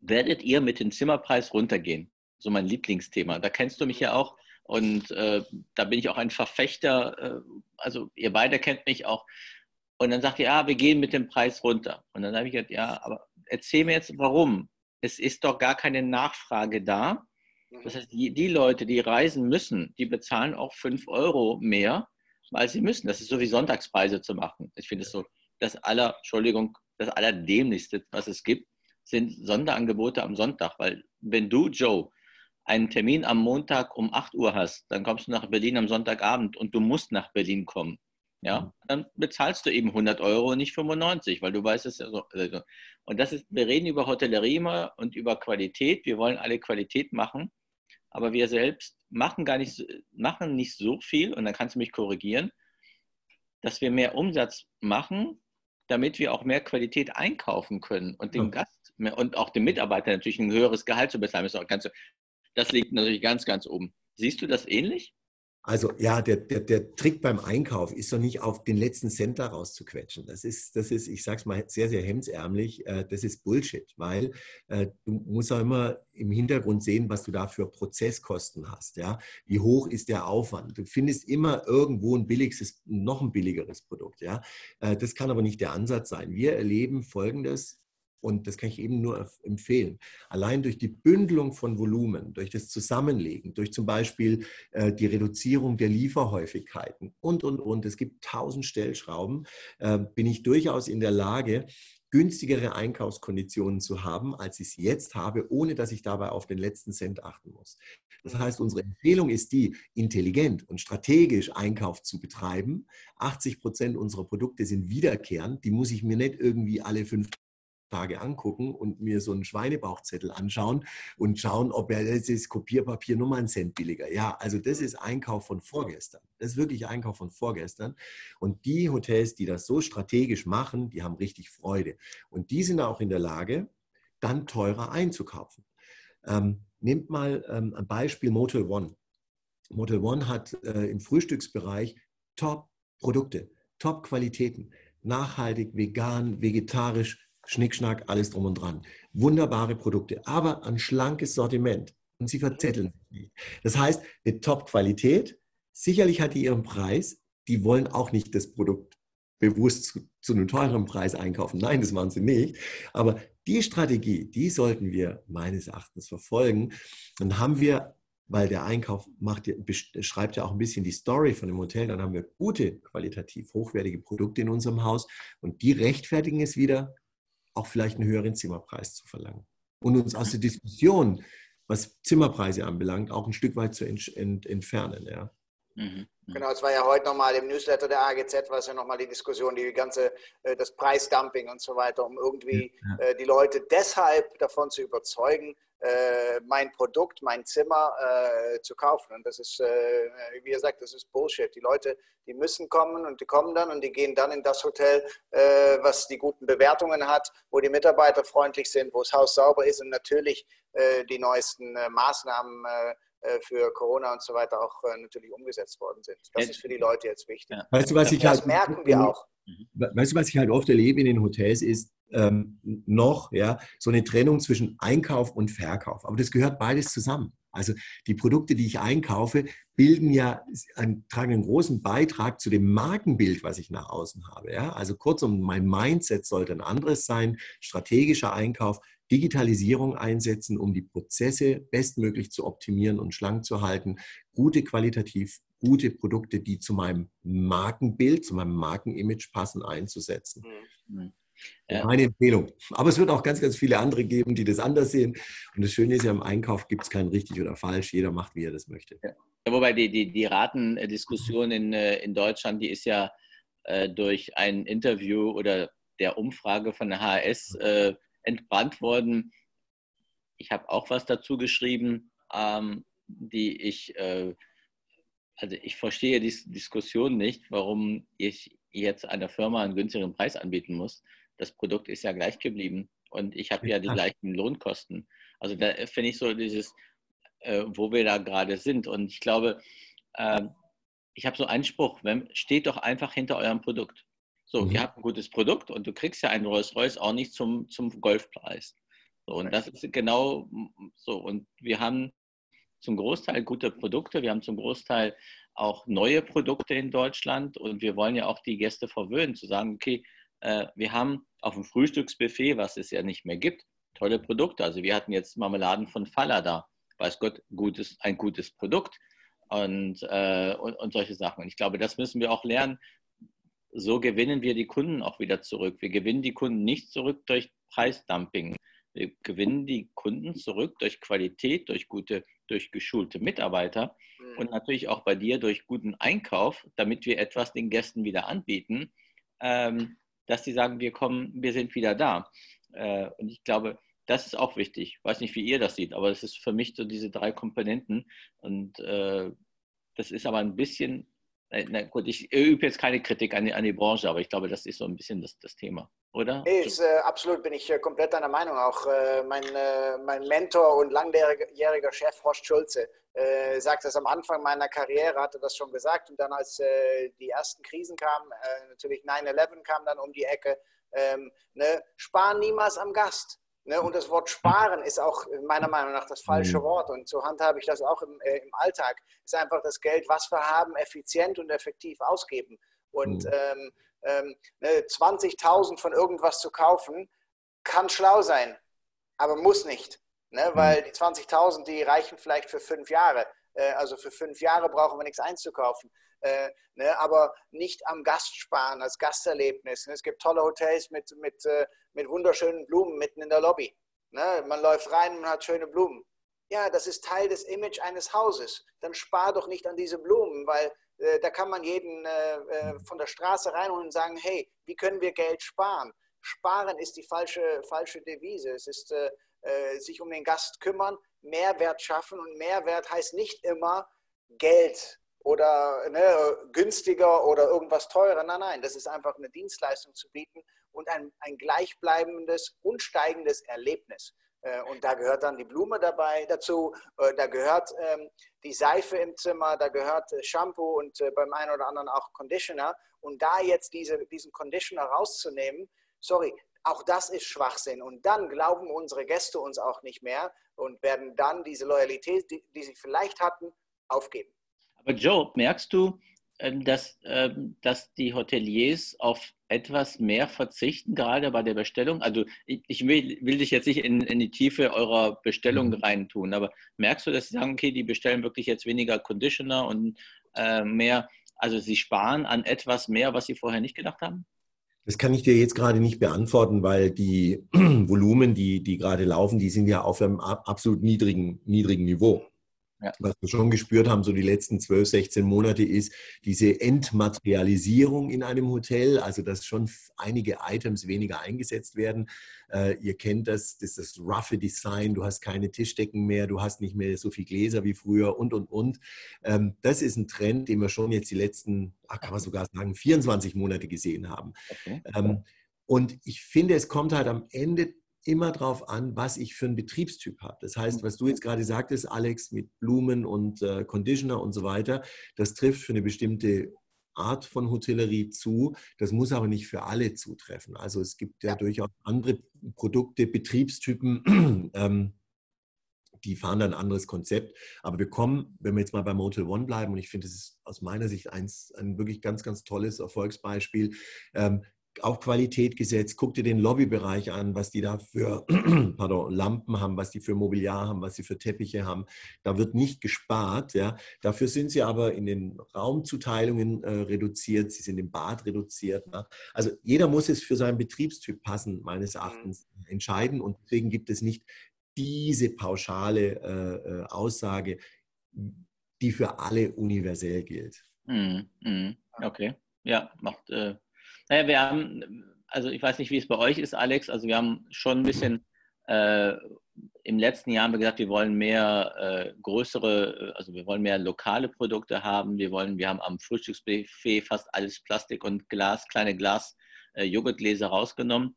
werdet ihr mit dem Zimmerpreis runtergehen? So mein Lieblingsthema. Da kennst du mich ja auch, und da bin ich auch ein Verfechter. Also ihr beide kennt mich auch. Und dann sagt ihr, ja, wir gehen mit dem Preis runter. Und dann habe ich gesagt, ja, aber erzähl mir jetzt, warum. Es ist doch gar keine Nachfrage da. Das heißt, die Leute, die reisen müssen, die bezahlen auch 5 € mehr, weil sie müssen. Das ist so wie Sonntagspreise zu machen. Ich finde es so, das Allerdämlichste, was es gibt, sind Sonderangebote am Sonntag. Weil wenn du, Joe, einen Termin am Montag um 8 Uhr hast, dann kommst du nach Berlin am Sonntagabend und du musst nach Berlin kommen. Ja, dann bezahlst du eben 100 € und nicht 95, weil du weißt es ja so. Und das ist, wir reden über Hotellerie immer und über Qualität. Wir wollen alle Qualität machen, aber wir selbst machen nicht so viel, und dann kannst du mich korrigieren, dass wir mehr Umsatz machen, damit wir auch mehr Qualität einkaufen können und dem Gast mehr, und auch dem Mitarbeiter natürlich ein höheres Gehalt zu bezahlen. Das liegt natürlich ganz, ganz oben. Siehst du das ähnlich? Also ja, der Trick beim Einkauf ist doch nicht, auf den letzten Cent da rauszuquetschen. Das ist, ich sag's mal, sehr, sehr hemdsärmlich. Das ist Bullshit, weil du musst auch immer im Hintergrund sehen, was du da für Prozesskosten hast. Ja? Wie hoch ist der Aufwand? Du findest immer irgendwo noch ein billigeres Produkt. Ja? Das kann aber nicht der Ansatz sein. Wir erleben Folgendes. Und das kann ich eben nur empfehlen. Allein durch die Bündelung von Volumen, durch das Zusammenlegen, durch zum Beispiel die Reduzierung der Lieferhäufigkeiten und. Es gibt 1000 Stellschrauben, bin ich durchaus in der Lage, günstigere Einkaufskonditionen zu haben, als ich es jetzt habe, ohne dass ich dabei auf den letzten Cent achten muss. Das heißt, unsere Empfehlung ist die, intelligent und strategisch Einkauf zu betreiben. 80% unserer Produkte sind wiederkehrend. Die muss ich mir nicht irgendwie alle 5 Tage angucken und mir so einen Schweinebauchzettel anschauen und schauen, ob das ist Kopierpapier nur mal 1 Cent billiger. Ja, also das ist Einkauf von vorgestern. Das ist wirklich Einkauf von vorgestern. Und die Hotels, die das so strategisch machen, die haben richtig Freude. Und die sind auch in der Lage, dann teurer einzukaufen. Nehmt mal ein Beispiel Motel One. Motel One hat im Frühstücksbereich Top-Produkte, Top-Qualitäten. Nachhaltig, vegan, vegetarisch, Schnickschnack, alles drum und dran. Wunderbare Produkte, aber ein schlankes Sortiment. Und sie verzetteln sich nicht. Das heißt, eine Top-Qualität, sicherlich hat die ihren Preis. Die wollen auch nicht das Produkt bewusst zu einem teureren Preis einkaufen. Nein, das machen sie nicht. Aber die Strategie, die sollten wir meines Erachtens verfolgen. Dann haben wir, weil der Einkauf beschreibt ja auch ein bisschen die Story von dem Hotel, dann haben wir gute, qualitativ hochwertige Produkte in unserem Haus. Und die rechtfertigen es wieder, auch vielleicht einen höheren Zimmerpreis zu verlangen und uns aus der Diskussion, was Zimmerpreise anbelangt, auch ein Stück weit zu entfernen. Ja. Genau, es war ja heute nochmal im Newsletter der AGZ, war es ja nochmal die Diskussion, das Preisdumping und so weiter, um irgendwie die Leute deshalb davon zu überzeugen, mein Produkt, mein Zimmer zu kaufen. Und das ist, wie ihr sagt, das ist Bullshit. Die Leute, die müssen kommen und die kommen dann und die gehen dann in das Hotel, was die guten Bewertungen hat, wo die Mitarbeiter freundlich sind, wo das Haus sauber ist und natürlich die neuesten Maßnahmen für Corona und so weiter auch natürlich umgesetzt worden sind. Das ist für die Leute jetzt wichtig. Ja. Weißt du, das merken wir auch. Weißt du, was ich halt oft erlebe in den Hotels ist so eine Trennung zwischen Einkauf und Verkauf. Aber das gehört beides zusammen. Also die Produkte, die ich einkaufe, tragen einen großen Beitrag zu dem Markenbild, was ich nach außen habe. Ja? Also kurzum, mein Mindset sollte ein anderes sein, strategischer Einkauf, Digitalisierung einsetzen, um die Prozesse bestmöglich zu optimieren und schlank zu halten. Qualitativ gute Produkte, die zu meinem Markenbild, zu meinem Markenimage passen, einzusetzen. Mhm. Meine Empfehlung. Aber es wird auch ganz, ganz viele andere geben, die das anders sehen. Und das Schöne ist ja, im Einkauf gibt es kein richtig oder falsch. Jeder macht, wie er das möchte. Ja. Wobei die Ratendiskussion in Deutschland, die ist ja durch ein Interview oder der Umfrage von der HRS entbrannt worden. Ich habe auch was dazu geschrieben, also ich verstehe die Diskussion nicht, warum ich jetzt einer Firma einen günstigeren Preis anbieten muss. Das Produkt ist ja gleich geblieben und ich habe ja die gleichen Lohnkosten. Also da finde ich so dieses, wo wir da gerade sind. Und ich glaube, ich habe so einen Spruch, steht doch einfach hinter eurem Produkt. So, ihr habt ein gutes Produkt und du kriegst ja einen Rolls-Royce auch nicht zum Golfpreis. So, und das ist genau so. Und wir haben zum Großteil gute Produkte. Wir haben zum Großteil auch neue Produkte in Deutschland und wir wollen ja auch die Gäste verwöhnen, zu sagen, okay, wir haben auf dem Frühstücksbuffet, was es ja nicht mehr gibt, tolle Produkte. Also wir hatten jetzt Marmeladen von Falada, weiß Gott, ein gutes Produkt und solche Sachen. Und ich glaube, das müssen wir auch lernen. So gewinnen wir die Kunden auch wieder zurück. Wir gewinnen die Kunden nicht zurück durch Preisdumping. Wir gewinnen die Kunden zurück durch Qualität, durch geschulte Mitarbeiter und natürlich auch bei dir durch guten Einkauf, damit wir etwas den Gästen wieder anbieten, dass sie sagen, wir sind wieder da. Und ich glaube, das ist auch wichtig. Ich weiß nicht, wie ihr das seht, aber das ist für mich so diese drei Komponenten. Und das ist aber ein bisschen, na gut, ich übe jetzt keine Kritik an die Branche, aber ich glaube, das ist so ein bisschen das Thema. Oder? Absolut, bin ich komplett deiner Meinung. Auch mein Mentor und langjähriger Chef Horst Schulze sagt das am Anfang meiner Karriere, hatte das schon gesagt. Und dann, als die ersten Krisen kamen, natürlich 9/11 kam dann um die Ecke, sparen niemals am Gast. Ne? Und das Wort sparen ist auch meiner Meinung nach das falsche Wort. Und so handhabe ich das auch im Alltag. Es ist einfach das Geld, was wir haben, effizient und effektiv ausgeben. Und 20.000 von irgendwas zu kaufen, kann schlau sein, aber muss nicht. Ne? Weil die 20.000, die reichen vielleicht für 5 Jahre. Also für 5 Jahre brauchen wir nichts einzukaufen. Aber nicht am Gast sparen, als Gasterlebnis. Es gibt tolle Hotels mit wunderschönen Blumen mitten in der Lobby. Ne? Man läuft rein und hat schöne Blumen. Ja, das ist Teil des Image eines Hauses. Dann spar doch nicht an diese Blumen, weil da kann man jeden von der Straße reinholen und sagen, hey, wie können wir Geld sparen? Sparen ist die falsche Devise. Es ist sich um den Gast kümmern, Mehrwert schaffen. Und Mehrwert heißt nicht immer Geld oder günstiger oder irgendwas teurer. Nein, das ist einfach eine Dienstleistung zu bieten und ein gleichbleibendes und steigendes Erlebnis. Und da gehört dann die Blume dazu, da gehört die Seife im Zimmer, da gehört Shampoo und beim einen oder anderen auch Conditioner. Und da jetzt diesen Conditioner rauszunehmen, sorry, auch das ist Schwachsinn. Und dann glauben unsere Gäste uns auch nicht mehr und werden dann diese Loyalität, die sie vielleicht hatten, aufgeben. Aber Joe, merkst du, dass die Hoteliers auf etwas mehr verzichten, gerade bei der Bestellung? Also ich will dich jetzt nicht in die Tiefe eurer Bestellung reintun, aber merkst du, dass sie sagen, okay, die bestellen wirklich jetzt weniger Conditioner und mehr, also sie sparen an etwas mehr, was sie vorher nicht gedacht haben? Das kann ich dir jetzt gerade nicht beantworten, weil die Volumen, die gerade laufen, die sind ja auf einem absolut niedrigen Niveau. Ja. Was wir schon gespürt haben, so die letzten 12, 16 Monate, ist diese Entmaterialisierung in einem Hotel, also dass schon einige Items weniger eingesetzt werden. Ihr kennt das roughe Design, du hast keine Tischdecken mehr, du hast nicht mehr so viel Gläser wie früher und. Das ist ein Trend, den wir schon jetzt die letzten, kann man sogar sagen, 24 Monate gesehen haben. Okay. Und ich finde, es kommt halt am Ende immer darauf an, was ich für einen Betriebstyp habe. Das heißt, was du jetzt gerade sagtest, Alex, mit Blumen und Conditioner und so weiter, das trifft für eine bestimmte Art von Hotellerie zu. Das muss aber nicht für alle zutreffen. Also es gibt ja durchaus andere Produkte, Betriebstypen, die fahren dann ein anderes Konzept. Aber wir kommen, wenn wir jetzt mal bei Motel One bleiben, und ich finde, das ist aus meiner Sicht ein wirklich ganz, ganz tolles Erfolgsbeispiel, auf Qualität gesetzt. Guck dir den Lobbybereich an, was die da für Lampen haben, was die für Mobiliar haben, was sie für Teppiche haben. Da wird nicht gespart. Ja. Dafür sind sie aber in den Raumzuteilungen reduziert, sie sind im Bad reduziert. Ne? Also jeder muss es für seinen Betriebstyp passend, meines Erachtens, entscheiden. Und deswegen gibt es nicht diese pauschale Aussage, die für alle universell gilt. Okay, ja, macht... Naja, wir haben, also ich weiß nicht, wie es bei euch ist, Alex, also wir haben schon ein bisschen im letzten Jahr haben wir gesagt, wir wollen mehr wir wollen mehr lokale Produkte haben, wir haben am Frühstücksbuffet fast alles Plastik und Glas, kleine Glas-Joghurtgläser rausgenommen.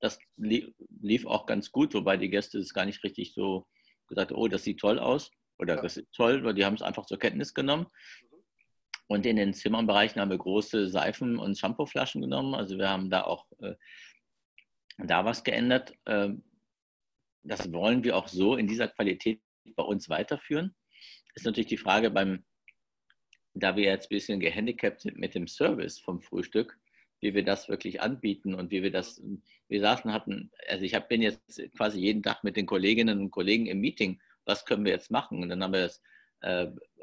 Das lief auch ganz gut, wobei die Gäste es gar nicht richtig so gesagt haben, oh, das sieht toll aus oder das ist toll, weil die haben es einfach zur Kenntnis genommen. Und in den Zimmernbereichen haben wir große Seifen- und Shampooflaschen genommen. Also wir haben da auch da was geändert. Das wollen wir auch so in dieser Qualität bei uns weiterführen. Ist natürlich die Frage, da wir jetzt ein bisschen gehandicapt sind mit dem Service vom Frühstück, wie wir das wirklich anbieten und wie wir das, also ich bin jetzt quasi jeden Tag mit den Kolleginnen und Kollegen im Meeting, was können wir jetzt machen? Und dann haben wir das,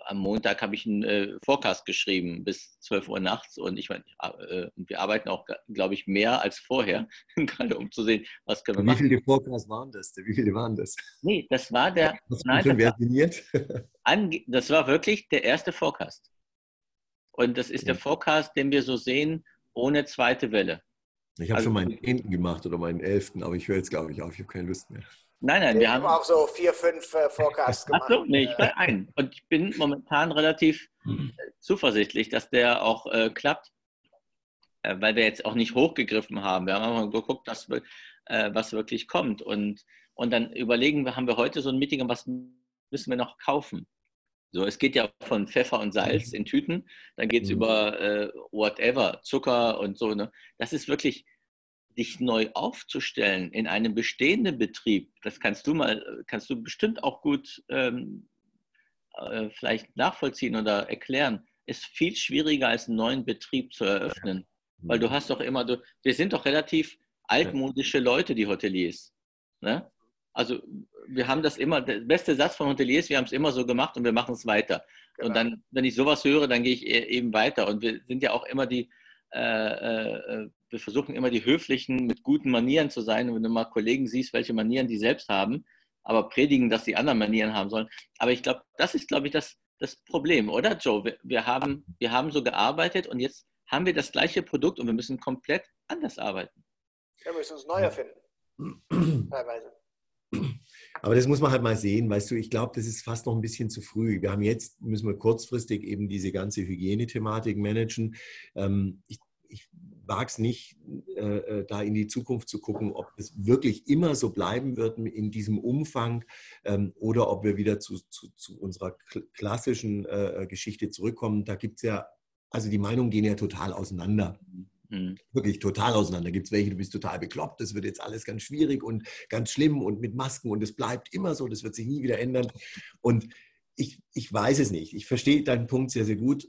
am Montag habe ich einen Forecast geschrieben bis 12 Uhr nachts und ich meine, wir arbeiten auch, glaube ich, mehr als vorher, gerade um zu sehen, was können wir machen. Wie viele Forecasts waren das? Wie viele waren das? Nee, das war der... Das war wirklich der erste Forecast. Und das ist der Forecast, den wir so sehen, ohne zweite Welle. Ich habe schon meinen 10. gemacht oder meinen 11., aber ich höre jetzt, glaube ich, auf. Ich habe keine Lust mehr. Nein, nein, wir haben auch so 4, 5 Forecasts gemacht. Ach so, nee, ich war ein. Und ich bin momentan relativ zuversichtlich, dass der auch klappt, weil wir jetzt auch nicht hochgegriffen haben. Wir haben einfach geguckt, dass, was wirklich kommt. Und dann überlegen wir, haben wir heute so ein Meeting, was müssen wir noch kaufen? So, es geht ja von Pfeffer und Salz in Tüten, dann geht es über whatever, Zucker und so. Ne? Das ist wirklich... dich neu aufzustellen in einem bestehenden Betrieb, das kannst du bestimmt auch gut vielleicht nachvollziehen oder erklären, ist viel schwieriger als einen neuen Betrieb zu eröffnen. Weil du hast doch immer, wir sind doch relativ altmodische Leute, die Hoteliers. Ne? Also wir haben das immer, der beste Satz von Hoteliers, wir haben es immer so gemacht und wir machen es weiter. Genau. Und dann, wenn ich sowas höre, dann gehe ich eben weiter. Und wir sind ja auch immer die, wir versuchen immer die Höflichen mit guten Manieren zu sein. Und wenn du mal Kollegen siehst, welche Manieren die selbst haben, aber predigen, dass die anderen Manieren haben sollen. Aber ich glaube, das ist, glaube ich, das Problem, oder Joe? Wir haben so gearbeitet und jetzt haben wir das gleiche Produkt und wir müssen komplett anders arbeiten. Ja, wir müssen uns neu erfinden. Teilweise. Aber das muss man halt mal sehen, weißt du, ich glaube, das ist fast noch ein bisschen zu früh. Wir haben jetzt, müssen wir kurzfristig eben diese ganze Hygienethematik managen. Ich wage es nicht, da in die Zukunft zu gucken, ob es wirklich immer so bleiben wird in diesem Umfang oder ob wir wieder zu unserer klassischen Geschichte zurückkommen. Da gibt es ja, also die Meinungen gehen ja total auseinander. Wirklich total auseinander. Gibt es welche, du bist total bekloppt, das wird jetzt alles ganz schwierig und ganz schlimm und mit Masken und es bleibt immer so, das wird sich nie wieder ändern. Und ich weiß es nicht. Ich verstehe deinen Punkt sehr, sehr gut,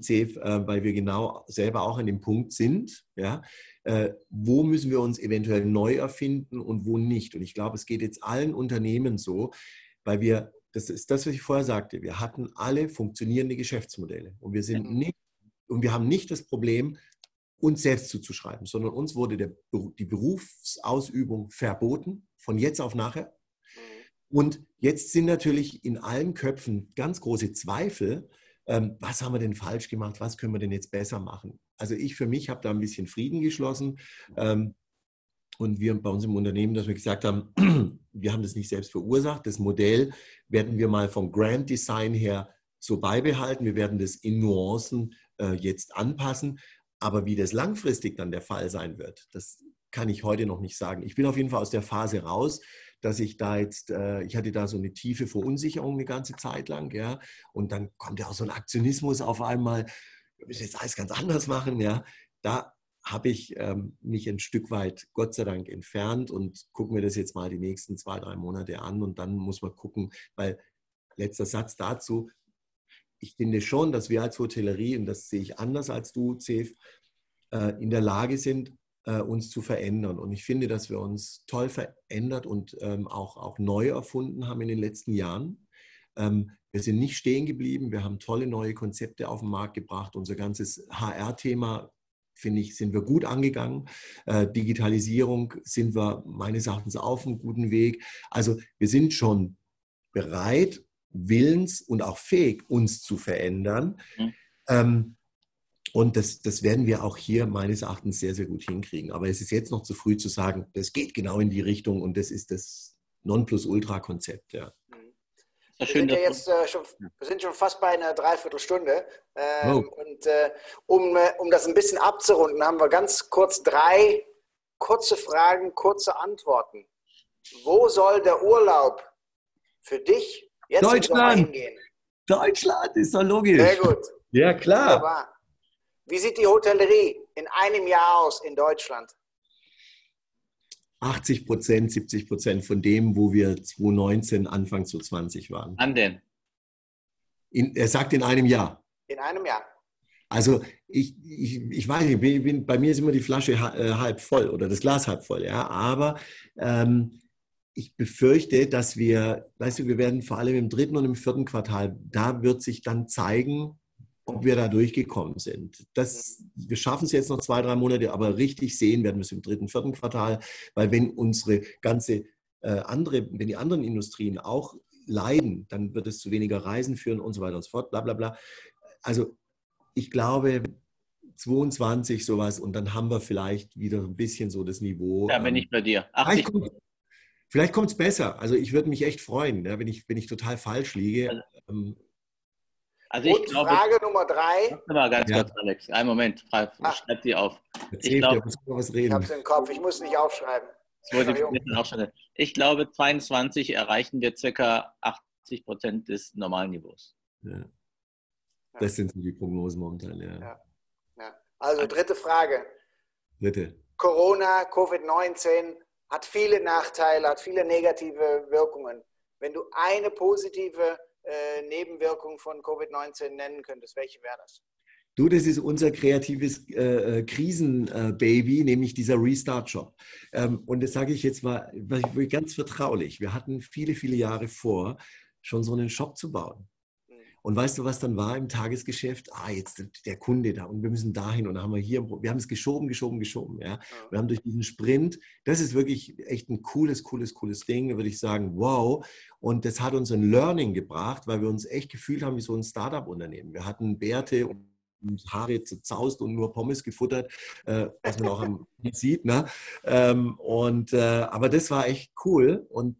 Zeev, weil wir genau selber auch an dem Punkt sind, ja, wo müssen wir uns eventuell neu erfinden und wo nicht. Und ich glaube, es geht jetzt allen Unternehmen so, weil wir, das ist das, was ich vorher sagte, wir hatten alle funktionierende Geschäftsmodelle und wir sind nicht, und wir haben nicht das Problem, uns selbst zuzuschreiben, sondern uns wurde die Berufsausübung verboten, von jetzt auf nachher. Und jetzt sind natürlich in allen Köpfen ganz große Zweifel, was haben wir denn falsch gemacht, was können wir denn jetzt besser machen? Also ich für mich habe da ein bisschen Frieden geschlossen und wir bei uns im Unternehmen, dass wir gesagt haben, wir haben das nicht selbst verursacht, das Modell werden wir mal vom Grand Design her so beibehalten, wir werden das in Nuancen jetzt anpassen. Aber wie das langfristig dann der Fall sein wird, das kann ich heute noch nicht sagen. Ich bin auf jeden Fall aus der Phase raus, dass ich da jetzt, ich hatte da so eine tiefe Verunsicherung eine ganze Zeit lang, ja, und dann kommt ja auch so ein Aktionismus auf einmal, wir müssen jetzt alles ganz anders machen, ja. Da habe ich mich ein Stück weit, Gott sei Dank, entfernt und gucken wir das jetzt mal die nächsten 2, 3 Monate an und dann muss man gucken, weil letzter Satz dazu, ich finde schon, dass wir als Hotellerie, und das sehe ich anders als du, Zeev, in der Lage sind, uns zu verändern. Und ich finde, dass wir uns toll verändert und auch neu erfunden haben in den letzten Jahren. Wir sind nicht stehen geblieben. Wir haben tolle neue Konzepte auf den Markt gebracht. Unser ganzes HR-Thema, finde ich, sind wir gut angegangen. Digitalisierung sind wir meines Erachtens auf einem guten Weg. Also wir sind schon bereit, willens und auch fähig, uns zu verändern. Und das werden wir auch hier meines Erachtens sehr, sehr gut hinkriegen. Aber es ist jetzt noch zu früh zu sagen, das geht genau in die Richtung und das ist das Nonplusultra-Konzept. Ja. Wir sind schon fast bei einer Dreiviertelstunde. Und um das ein bisschen abzurunden, haben wir ganz kurz 3 kurze Fragen, kurze Antworten. Wo soll der Urlaub für dich jetzt Deutschland! Deutschland ist doch logisch. Sehr gut. Ja, klar. Wunderbar. Wie sieht die Hotellerie in einem Jahr aus in Deutschland? 80%, 70% von dem, wo wir 2019, Anfang 2020 waren. Er sagt in einem Jahr. In einem Jahr. Also ich weiß nicht, bei mir ist immer die Flasche halb voll oder das Glas halb voll, ja, aber ich befürchte, dass wir, weißt du, wir werden vor allem im dritten und im vierten Quartal, da wird sich dann zeigen, ob wir da durchgekommen sind. Wir schaffen es jetzt noch 2, 3 Monate, aber richtig sehen werden wir es im dritten, vierten Quartal, weil wenn unsere ganze wenn die anderen Industrien auch leiden, dann wird es zu weniger Reisen führen und so weiter und so fort, bla bla bla. Also ich glaube 22 sowas und dann haben wir vielleicht wieder ein bisschen so das Niveau. Da bin ich bei dir. 80. Vielleicht kommt es besser. Also ich würde mich echt freuen, ja, wenn ich total falsch liege. Also ich glaube, Frage Nummer 3. Warte mal ganz kurz, Alex. Einen Moment. Schreib die auf. Ich glaube, ich habe es im Kopf. Ich muss nicht aufschreiben. Ich glaube, 22 erreichen wir ca. 80% des normalen Niveaus. Ja. Das sind so die Prognosen momentan, ja. Ja. Ja. Also dritte Frage. Dritte. Corona, Covid-19 hat viele Nachteile, hat viele negative Wirkungen. Wenn du eine positive Nebenwirkung von Covid-19 nennen könntest, welche wäre das? Du, das ist unser kreatives Krisenbaby, nämlich dieser Restart-Shop. Und das sage ich jetzt mal ganz vertraulich. Wir hatten viele, viele Jahre vor, schon so einen Shop zu bauen. Und weißt du, was dann war im Tagesgeschäft? Ah, jetzt der Kunde da und wir müssen dahin und dann haben wir hier, wir haben es geschoben. Ja? Wir haben durch diesen Sprint, das ist wirklich echt ein cooles Ding, würde ich sagen, wow. Und das hat uns ein Learning gebracht, weil wir uns echt gefühlt haben wie so ein Startup-Unternehmen. Wir hatten Bärte und Haare zerzaust und nur Pommes gefuttert, was man auch sieht. Ne? Aber das war echt cool und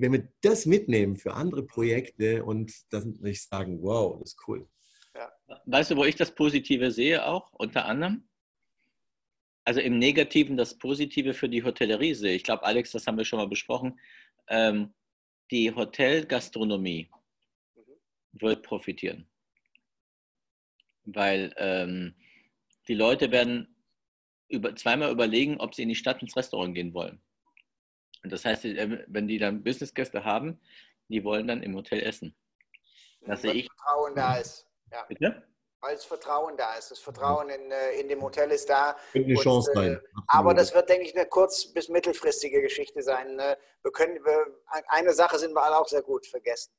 wenn wir das mitnehmen für andere Projekte und dann würde ich sagen, wow, das ist cool. Ja. Weißt du, wo ich das Positive sehe auch, unter anderem? Also im Negativen das Positive für die Hotellerie sehe. Ich glaube, Alex, das haben wir schon mal besprochen. Die Hotelgastronomie wird profitieren. Weil die Leute werden zweimal überlegen, ob sie in die Stadt ins Restaurant gehen wollen. Und das heißt, wenn die dann Businessgäste haben, die wollen dann im Hotel essen. Das sehe ich. Vertrauen da ist. Ja. Bitte? Weil das Vertrauen da ist. Das Vertrauen in dem Hotel ist da. Eine Chance rein. Aber das wird, denke ich, eine kurz- bis mittelfristige Geschichte sein. Eine Sache sind wir alle auch sehr gut vergessen.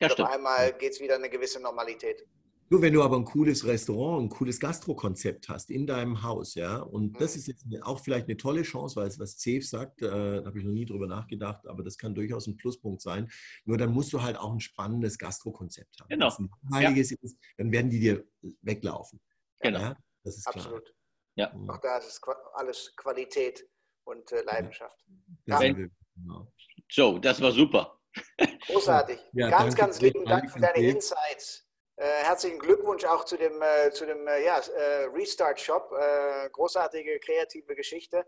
Ja, stimmt. Auf einmal geht es wieder eine gewisse Normalität. Nur wenn du aber ein cooles Restaurant, ein cooles Gastro-Konzept hast in deinem Haus, ja, und das ist jetzt auch vielleicht eine tolle Chance, weil es, was Zeev sagt, da habe ich noch nie drüber nachgedacht, aber das kann durchaus ein Pluspunkt sein. Nur dann musst du halt auch ein spannendes Gastro-Konzept haben. Genau. Wenn es ein heiliges ist, dann werden die dir weglaufen. Genau. Ja, das ist klar. Absolut. Ja. Auch da ist alles Qualität und Leidenschaft. Ja. Genau. So, das war super. Großartig. Ja, ganz lieben Dank für deine Insights. Herzlichen Glückwunsch auch zu dem Restart-Shop. Großartige, kreative Geschichte.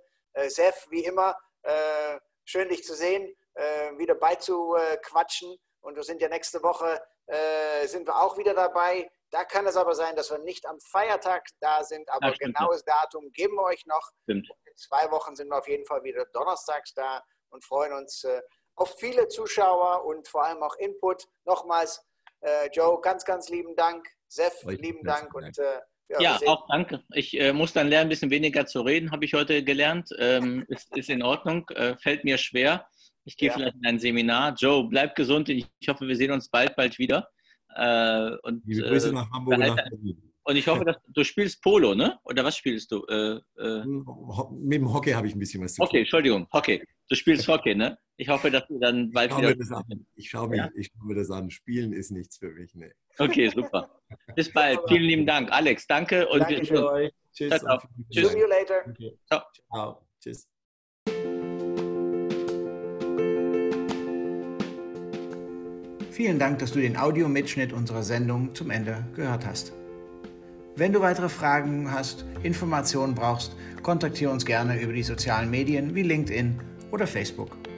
Zeev, wie immer, schön dich zu sehen, wieder beizuquatschen. Und wir sind ja nächste Woche, sind wir auch wieder dabei. Da kann es aber sein, dass wir nicht am Feiertag da sind, aber genaues Datum geben wir euch noch. Stimmt. In 2 Wochen sind wir auf jeden Fall wieder donnerstags da und freuen uns auf viele Zuschauer und vor allem auch Input. Nochmals. Joe, ganz lieben Dank. Zeev, lieben Dank. Und, auch danke. Ich muss dann lernen, ein bisschen weniger zu reden, habe ich heute gelernt. Ist in Ordnung, fällt mir schwer. Ich gehe vielleicht in ein Seminar. Joe, bleib gesund. Ich hoffe, wir sehen uns bald wieder. Liebe Grüße nach Hamburg. Und ich hoffe, dass du spielst Polo, ne? Oder was spielst du? Mit dem Hockey habe ich ein bisschen was zu tun. Okay, Entschuldigung, Hockey. Du spielst Hockey, ne? Ich hoffe, dass du dann bald wieder... Ich schaue mir das an. Spielen ist nichts für mich, ne? Okay, super. Bis bald. Vielen lieben Dank. Alex, danke. Und danke für euch. Tschüss. See you later. Okay. Ciao. Tschüss. Vielen Dank, dass du den Audiomitschnitt unserer Sendung zum Ende gehört hast. Wenn du weitere Fragen hast, Informationen brauchst, kontaktiere uns gerne über die sozialen Medien wie LinkedIn oder Facebook.